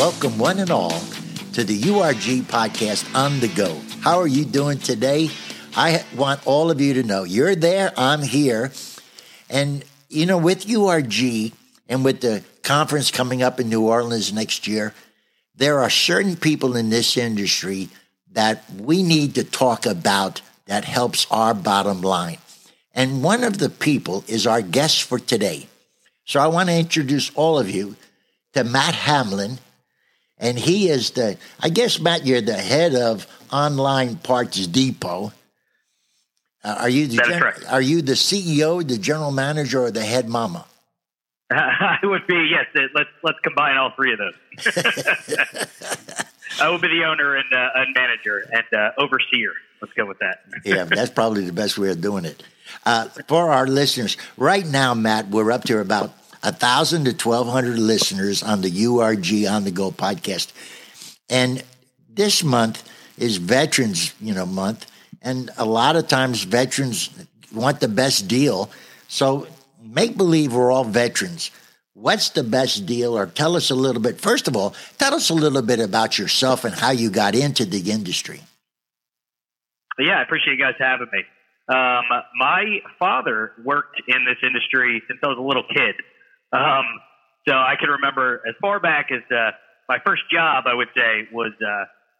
Welcome one and all to the URG podcast on the go. How are you doing today? I want all of you to know you're there, I'm here. And, you know, with URG and with the conference coming up in New Orleans next year, there are certain people in this industry that we need to talk about that helps our bottom line. And one of the people is our guest for today. So I want to introduce all of you to Matt Hamlin. And he is the, I guess, Matt, you're the head of Online Parts Depot. Correct. Are you the CEO, the general manager, or the head mama? I would be, yes. Let's combine all three of those. I will be the owner and manager and overseer. Let's go with that. Yeah, that's probably the best way of doing it. For our listeners, right now, Matt, we're up to about 1,000 to 1,200 listeners on the URG On The Go podcast. And this month is Veterans, month. And a lot of times veterans want the best deal. So make believe we're all veterans. What's the best deal? Or tell us a little bit. First of all, tell us a little bit about yourself and how you got into the industry. Yeah, I appreciate you guys having me. My father worked in this industry since I was a little kid. So I can remember as far back as my first job, I would say, was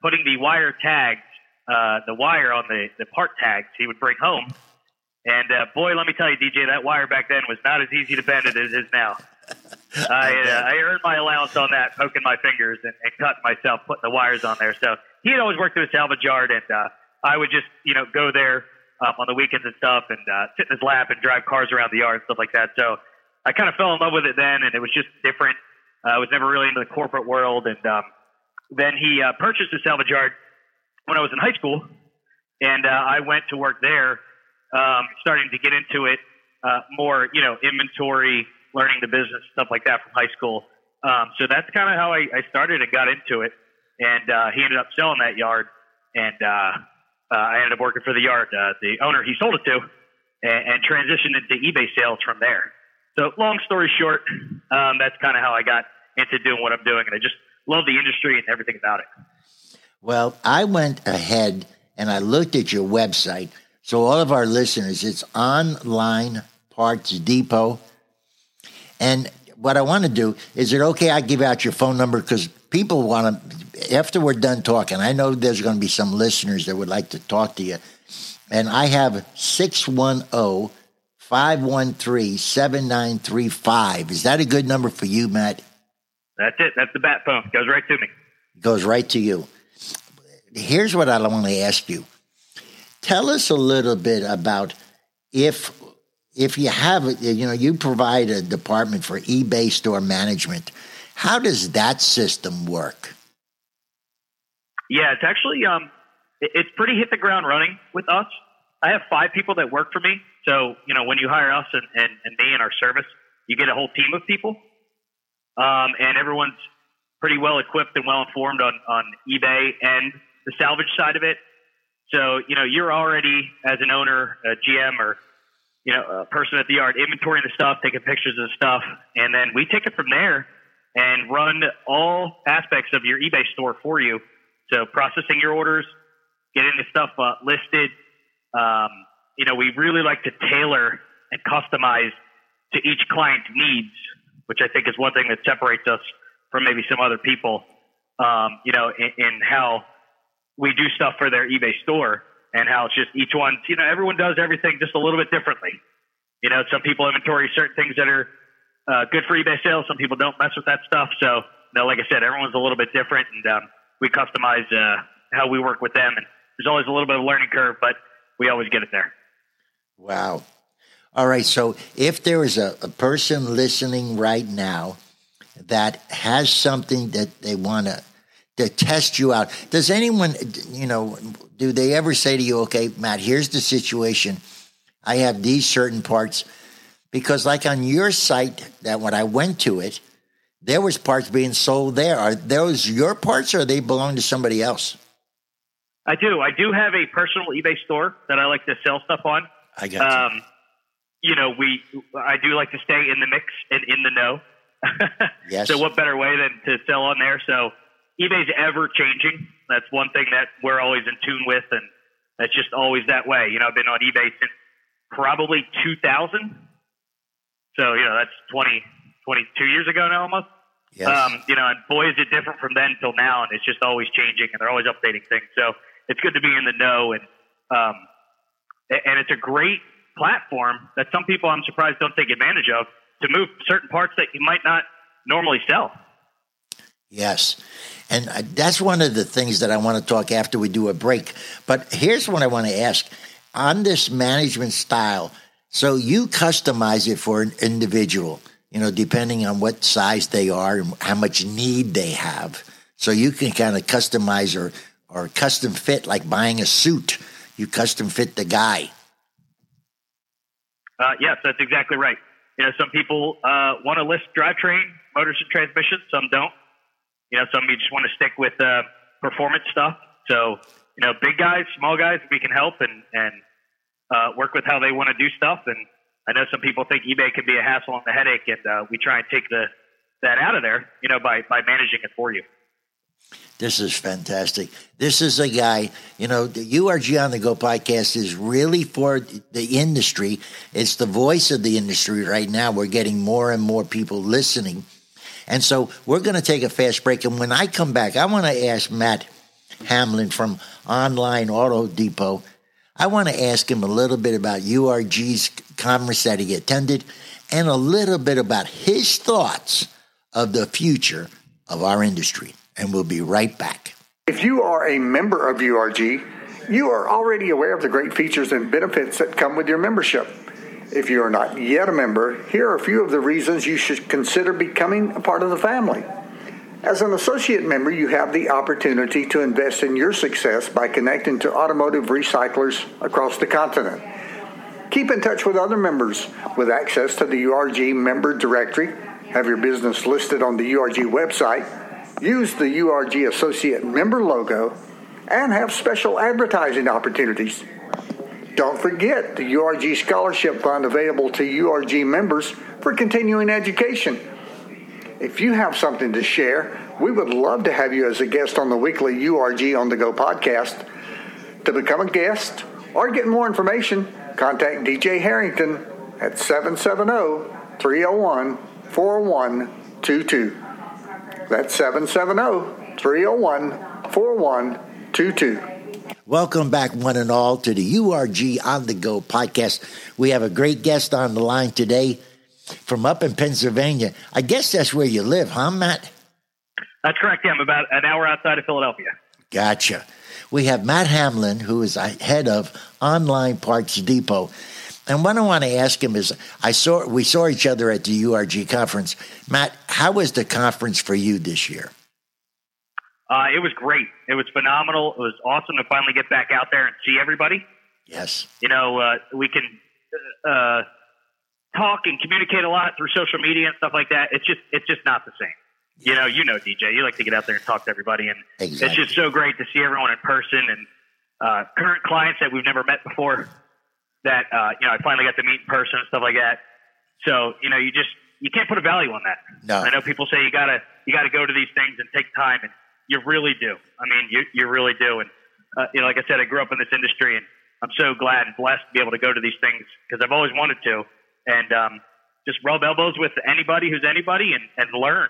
putting the wire tags, the wire on the part tags he would bring home. And boy, let me tell you, DJ, that wire back then was not as easy to bend as it is now. I earned my allowance on that, poking my fingers and cutting myself, putting the wires on there. So he had always worked at a salvage yard, and I would just, go there on the weekends and stuff and sit in his lap and drive cars around the yard and stuff like that. So I kind of fell in love with it then, and it was just different. I was never really into the corporate world. And then he purchased a salvage yard when I was in high school, and I went to work there, starting to get into it more, inventory, learning the business, stuff like that from high school. So that's kind of how I started and got into it. And he ended up selling that yard, and I ended up working for the yard, the owner he sold it to, and transitioned into eBay sales from there. So long story short, that's kind of how I got into doing what I'm doing. And I just love the industry and everything about it. Well, I went ahead and I looked at your website. So all of our listeners, it's Online Parts Depot. And what I want to do, is it okay I give out your phone number? Because people want to, after we're done talking, I know there's going to be some listeners that would like to talk to you. And I have 610 513-7935. Is that a good number for you, Matt? That's it. That's the bat phone. Goes right to me. Goes right to you. Here's what I want to ask you. Tell us a little bit about if you have, you provide a department for eBay store management. How does that system work? Yeah, it's actually, it's pretty hit the ground running with us. I have 5 people that work for me. So, when you hire us and me and our service, you get a whole team of people. And everyone's pretty well equipped and well informed on eBay and the salvage side of it. So, you're already, as an owner, a GM, or, a person at the yard, inventorying the stuff, taking pictures of the stuff. And then we take it from there and run all aspects of your eBay store for you. So processing your orders, getting the stuff listed. We really like to tailor and customize to each client's needs, which I think is one thing that separates us from maybe some other people, in how we do stuff for their eBay store, and how it's just each one, everyone does everything just a little bit differently. Some people inventory certain things that are good for eBay sales. Some people don't mess with that stuff. So, like I said, everyone's a little bit different, and we customize how we work with them. And there's always a little bit of a learning curve, but we always get it there. Wow. All right. So if there is a person listening right now that has something that they want to test you out, does anyone, do they ever say to you, okay, Matt, here's the situation. I have these certain parts, because like on your site, that when I went to it, there was parts being sold there. Are those your parts, or they belong to somebody else? I do. I do have a personal eBay store that I like to sell stuff on. I got you. I do like to stay in the mix and in the know. Yes. So what better way than to sell on there? So eBay's ever changing. That's one thing that we're always in tune with, and that's just always that way. You know, I've been on eBay since probably 2000. So, you know, that's 22 years ago now almost. Yes. You know, and boy, is it different from then till now, and it's just always changing, and they're always updating things. So it's good to be in the know, and it's a great platform that some people, I'm surprised, don't take advantage of to move certain parts that you might not normally sell. Yes. And that's one of the things that I want to talk after we do a break. But here's what I want to ask. On this management style, so you customize it for an individual, you know, depending on what size they are and how much need they have. So you can kind of customize or custom fit, like buying a suit. You custom fit the guy. Yes, that's exactly right. You know, some people want to list drivetrain, motors, and transmissions. Some don't. You know, some you just want to stick with performance stuff. So, you know, big guys, small guys, we can help and work with how they want to do stuff. And I know some people think eBay can be a hassle and a headache, and we try and take that out of there, you know, by managing it for you. This is fantastic. This is a guy, you know, the URG On The Go podcast is really for the industry. It's the voice of the industry right now. We're getting more and more people listening. And so we're going to take a fast break. And when I come back, I want to ask Matt Hamlin from Online Auto Depot. I want to ask him a little bit about URG's conference that he attended and a little bit about his thoughts of the future of our industry. And we'll be right back. If you are a member of URG, you are already aware of the great features and benefits that come with your membership. If you are not yet a member, here are a few of the reasons you should consider becoming a part of the family. As an associate member, you have the opportunity to invest in your success by connecting to automotive recyclers across the continent. Keep in touch with other members with access to the URG member directory, have your business listed on the URG website, use the URG Associate Member logo, and have special advertising opportunities. Don't forget the URG Scholarship Fund available to URG members for continuing education. If you have something to share, we would love to have you as a guest on the weekly URG On The Go podcast. To become a guest or get more information, contact DJ Harrington at 770-301-4122. That's 770-301-4122. Welcome back, one and all, to the URG On The Go podcast. We have a great guest on the line today from up in Pennsylvania. I guess that's where you live, huh, Matt? That's correct. Yeah, I'm about an hour outside of Philadelphia. Gotcha. We have Matt Hamlin, who is head of Online Parts Depot. And what I want to ask him is, we saw each other at the URG conference. Matt, how was the conference for you this year? It was great. It was phenomenal. It was awesome to finally get back out there and see everybody. Yes. You know, we can talk and communicate a lot through social media and stuff like that. It's just not the same. Yes. You know, DJ, you like to get out there and talk to everybody, and exactly. It's just so great to see everyone in person and current clients that we've never met before. That, I finally got to meet in person and stuff like that. So, you can't put a value on that. No. I know people say you gotta go to these things and take time, and you really do. I mean, you really do. And, like I said, I grew up in this industry, and I'm so glad and blessed to be able to go to these things because I've always wanted to, and just rub elbows with anybody who's anybody and learn.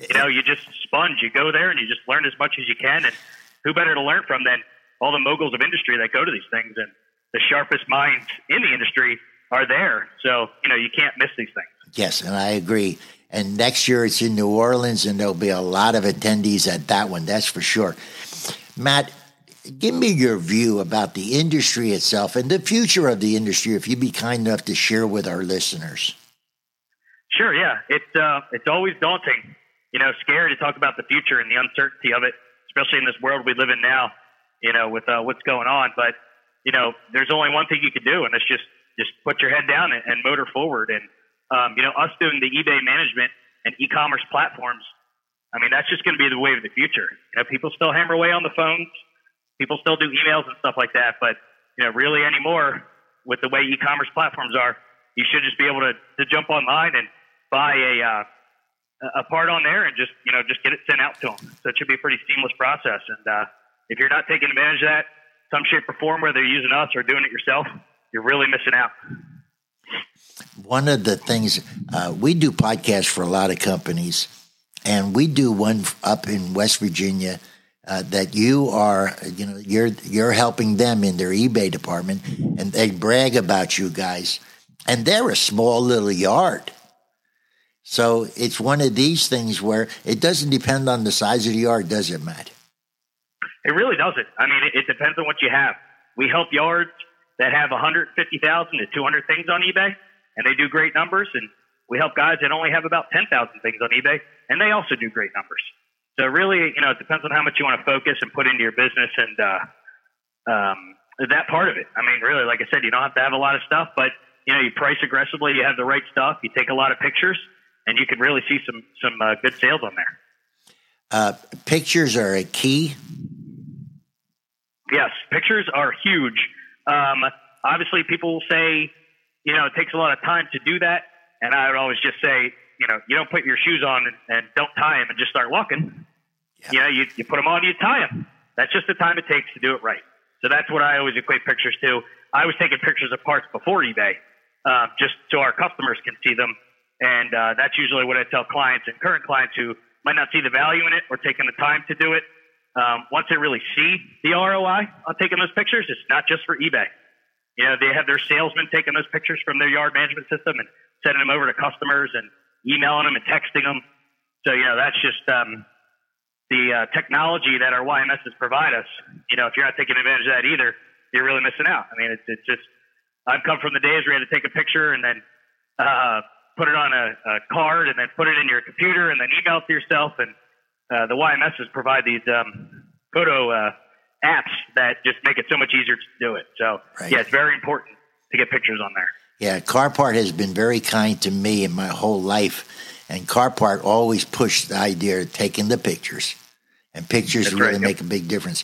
You know, you just sponge, you go there and you just learn as much as you can. And who better to learn from than all the moguls of industry that go to these things, and the sharpest minds in the industry are there. So, you can't miss these things. Yes, and I agree. And next year it's in New Orleans, and there'll be a lot of attendees at that one. That's for sure. Matt, give me your view about the industry itself and the future of the industry, if you'd be kind enough to share with our listeners. Sure, yeah. It's always daunting, scary to talk about the future and the uncertainty of it, especially in this world we live in now, with what's going on. But there's only one thing you can do, and that's just put your head down and motor forward. And, us doing the eBay management and e-commerce platforms, I mean, that's just going to be the way of the future. People still hammer away on the phones. People still do emails and stuff like that. But, really anymore, with the way e-commerce platforms are, you should just be able to jump online and buy a a part on there and just get it sent out to them. So it should be a pretty seamless process. And if you're not taking advantage of that, some shape or form, whether you're using us or doing it yourself, you're really missing out. One of the things, we do podcasts for a lot of companies, and we do one up in West Virginia that you are, you're helping them in their eBay department, and they brag about you guys, and they're a small little yard. So it's one of these things where it doesn't depend on the size of the yard, does it, Matt? It really doesn't. I mean, it depends on what you have. We help yards that have 150,000 to 200 things on eBay, and they do great numbers. And we help guys that only have about 10,000 things on eBay, and they also do great numbers. So really, it depends on how much you want to focus and put into your business and that part of it. I mean, really, like I said, you don't have to have a lot of stuff, but, you price aggressively, you have the right stuff, you take a lot of pictures, and you can really see some good sales on there. Pictures are a key. Yes, pictures are huge. Obviously, people will say, it takes a lot of time to do that. And I would always just say, you don't put your shoes on and don't tie them and just start walking. Yeah. You put them on, you tie them. That's just the time it takes to do it right. So that's what I always equate pictures to. I was taking pictures of parts before eBay, just so our customers can see them. And that's usually what I tell clients and current clients who might not see the value in it or taking the time to do it. Once they really see the ROI on taking those pictures, it's not just for eBay. They have their salesmen taking those pictures from their yard management system and sending them over to customers and emailing them and texting them. So, that's just the technology that our YMSs provide us. If you're not taking advantage of that either, you're really missing out. I mean, it's just, I've come from the days where you had to take a picture and then put it on a card and then put it in your computer and then email it to yourself. And the YMSs provide these photo apps that just make it so much easier to do it. So, right. Yeah, it's very important to get pictures on there. Yeah, CarPart has been very kind to me in my whole life, and CarPart always pushed the idea of taking the pictures, and pictures That's really right, make yep. a big difference.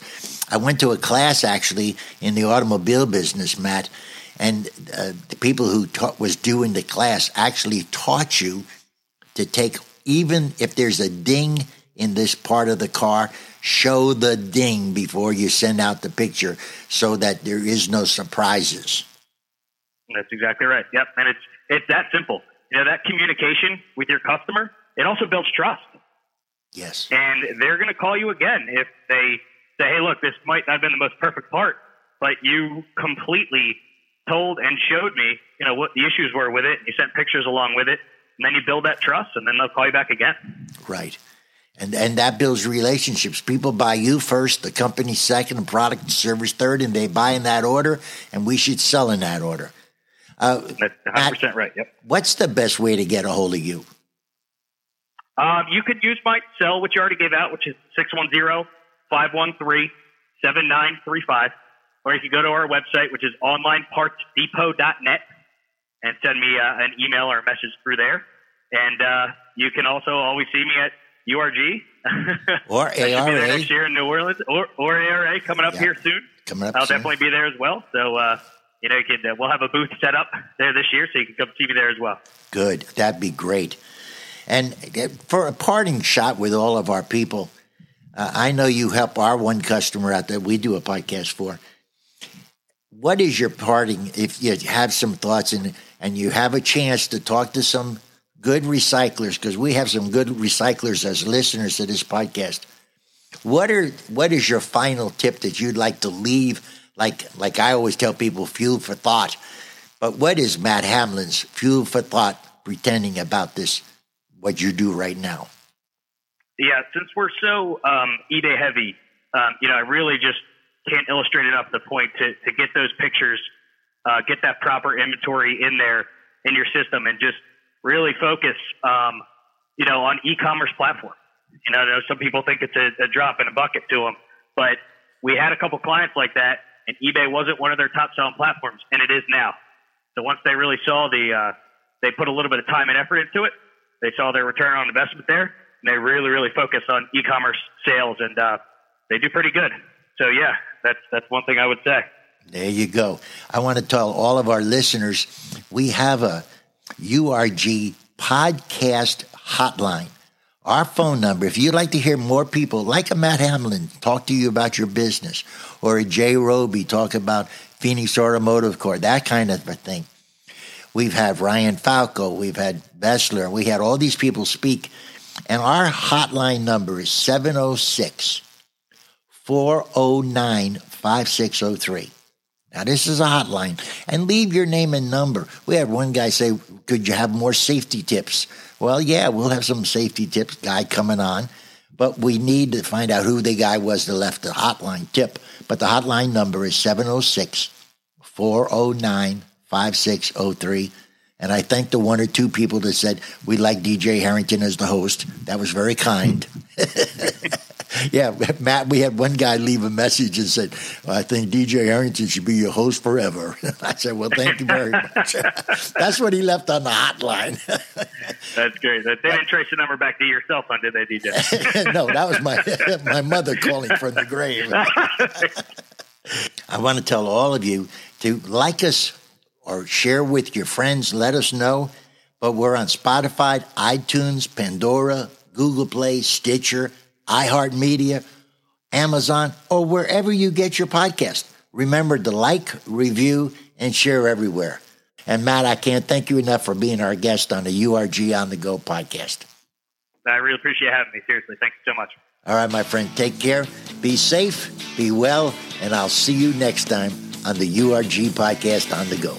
I went to a class, actually, in the automobile business, Matt, and the people who was doing the class actually taught you to take, even if there's a ding in this part of the car, show the ding before you send out the picture so that there is no surprises. That's exactly right. Yep. And it's that simple. That communication with your customer, it also builds trust. Yes. And they're going to call you again if they say, hey, look, this might not have been the most perfect part, but you completely told and showed me, what the issues were with it. And you sent pictures along with it, and then you build that trust, and then they'll call you back again. Right. And that builds relationships. People buy you first, the company second, and product and service third, and they buy in that order, and we should sell in that order. That's 100% right, yep. What's the best way to get a hold of you? You could use my cell, which you already gave out, which is 610-513-7935. Or you can go to our website, which is onlinepartsdepot.net, and send me an email or a message through there. And you can also always see me at URG or ARA next year in New Orleans, or ARA coming up here soon. Coming up, I'll definitely be there as well. So you can we'll have a booth set up there this year, so you can come see me there as well. Good, that'd be great. And for a parting shot with all of our people, I know you help our one customer out that we do a podcast for. What is your parting? If you have some thoughts and you have a chance to talk to some good recyclers, because we have some good recyclers as listeners to this podcast. What is your final tip that you'd like to leave? Like I always tell people, fuel for thought. But what is Matt Hamlin's fuel for thought pretending about this, what you do right now? Yeah, since we're so eBay heavy, I really just can't illustrate enough the point to get those pictures, get that proper inventory in there in your system, and just really focus, on e-commerce platform. I know some people think it's a drop in a bucket to them, but we had a couple clients like that, and eBay wasn't one of their top selling platforms, and it is now. So once they really saw they put a little bit of time and effort into it, they saw their return on investment there, and they really, really focus on e-commerce sales, and they do pretty good. So yeah, that's one thing I would say. There you go. I want to tell all of our listeners, we have a URG podcast hotline. Our phone number, if you'd like to hear more people like a Matt Hamlin talk to you about your business, or a Jay Roby talk about Phoenix Automotive Corps, that kind of a thing. We've had Ryan Falco, we've had Bessler, we had all these people speak. And our hotline number is 706-409-5603. Now, this is a hotline. And leave your name and number. We had one guy say, could you have more safety tips? Well, yeah, we'll have some safety tips guy coming on. But we need to find out who the guy was that left the hotline tip. But the hotline number is 706-409-5603. And I thank the one or two people that said, we like DJ Harrington as the host. That was very kind. Yeah, Matt, we had one guy leave a message and said, well, I think DJ Harrington should be your host forever. I said, well, thank you very much. That's what he left on the hotline. That's great. They didn't trace the number back to yourself, did they, DJ? No, that was my mother calling from the grave. I want to tell all of you to like us, or share with your friends, let us know. But we're on Spotify, iTunes, Pandora, Google Play, Stitcher, iHeartMedia, Amazon, or wherever you get your podcast. Remember to like, review, and share everywhere. And Matt, I can't thank you enough for being our guest on the URG On The Go podcast. I really appreciate having me. Seriously, thank you so much. All right, my friend, take care. Be safe, be well, and I'll see you next time on the URG podcast On The Go.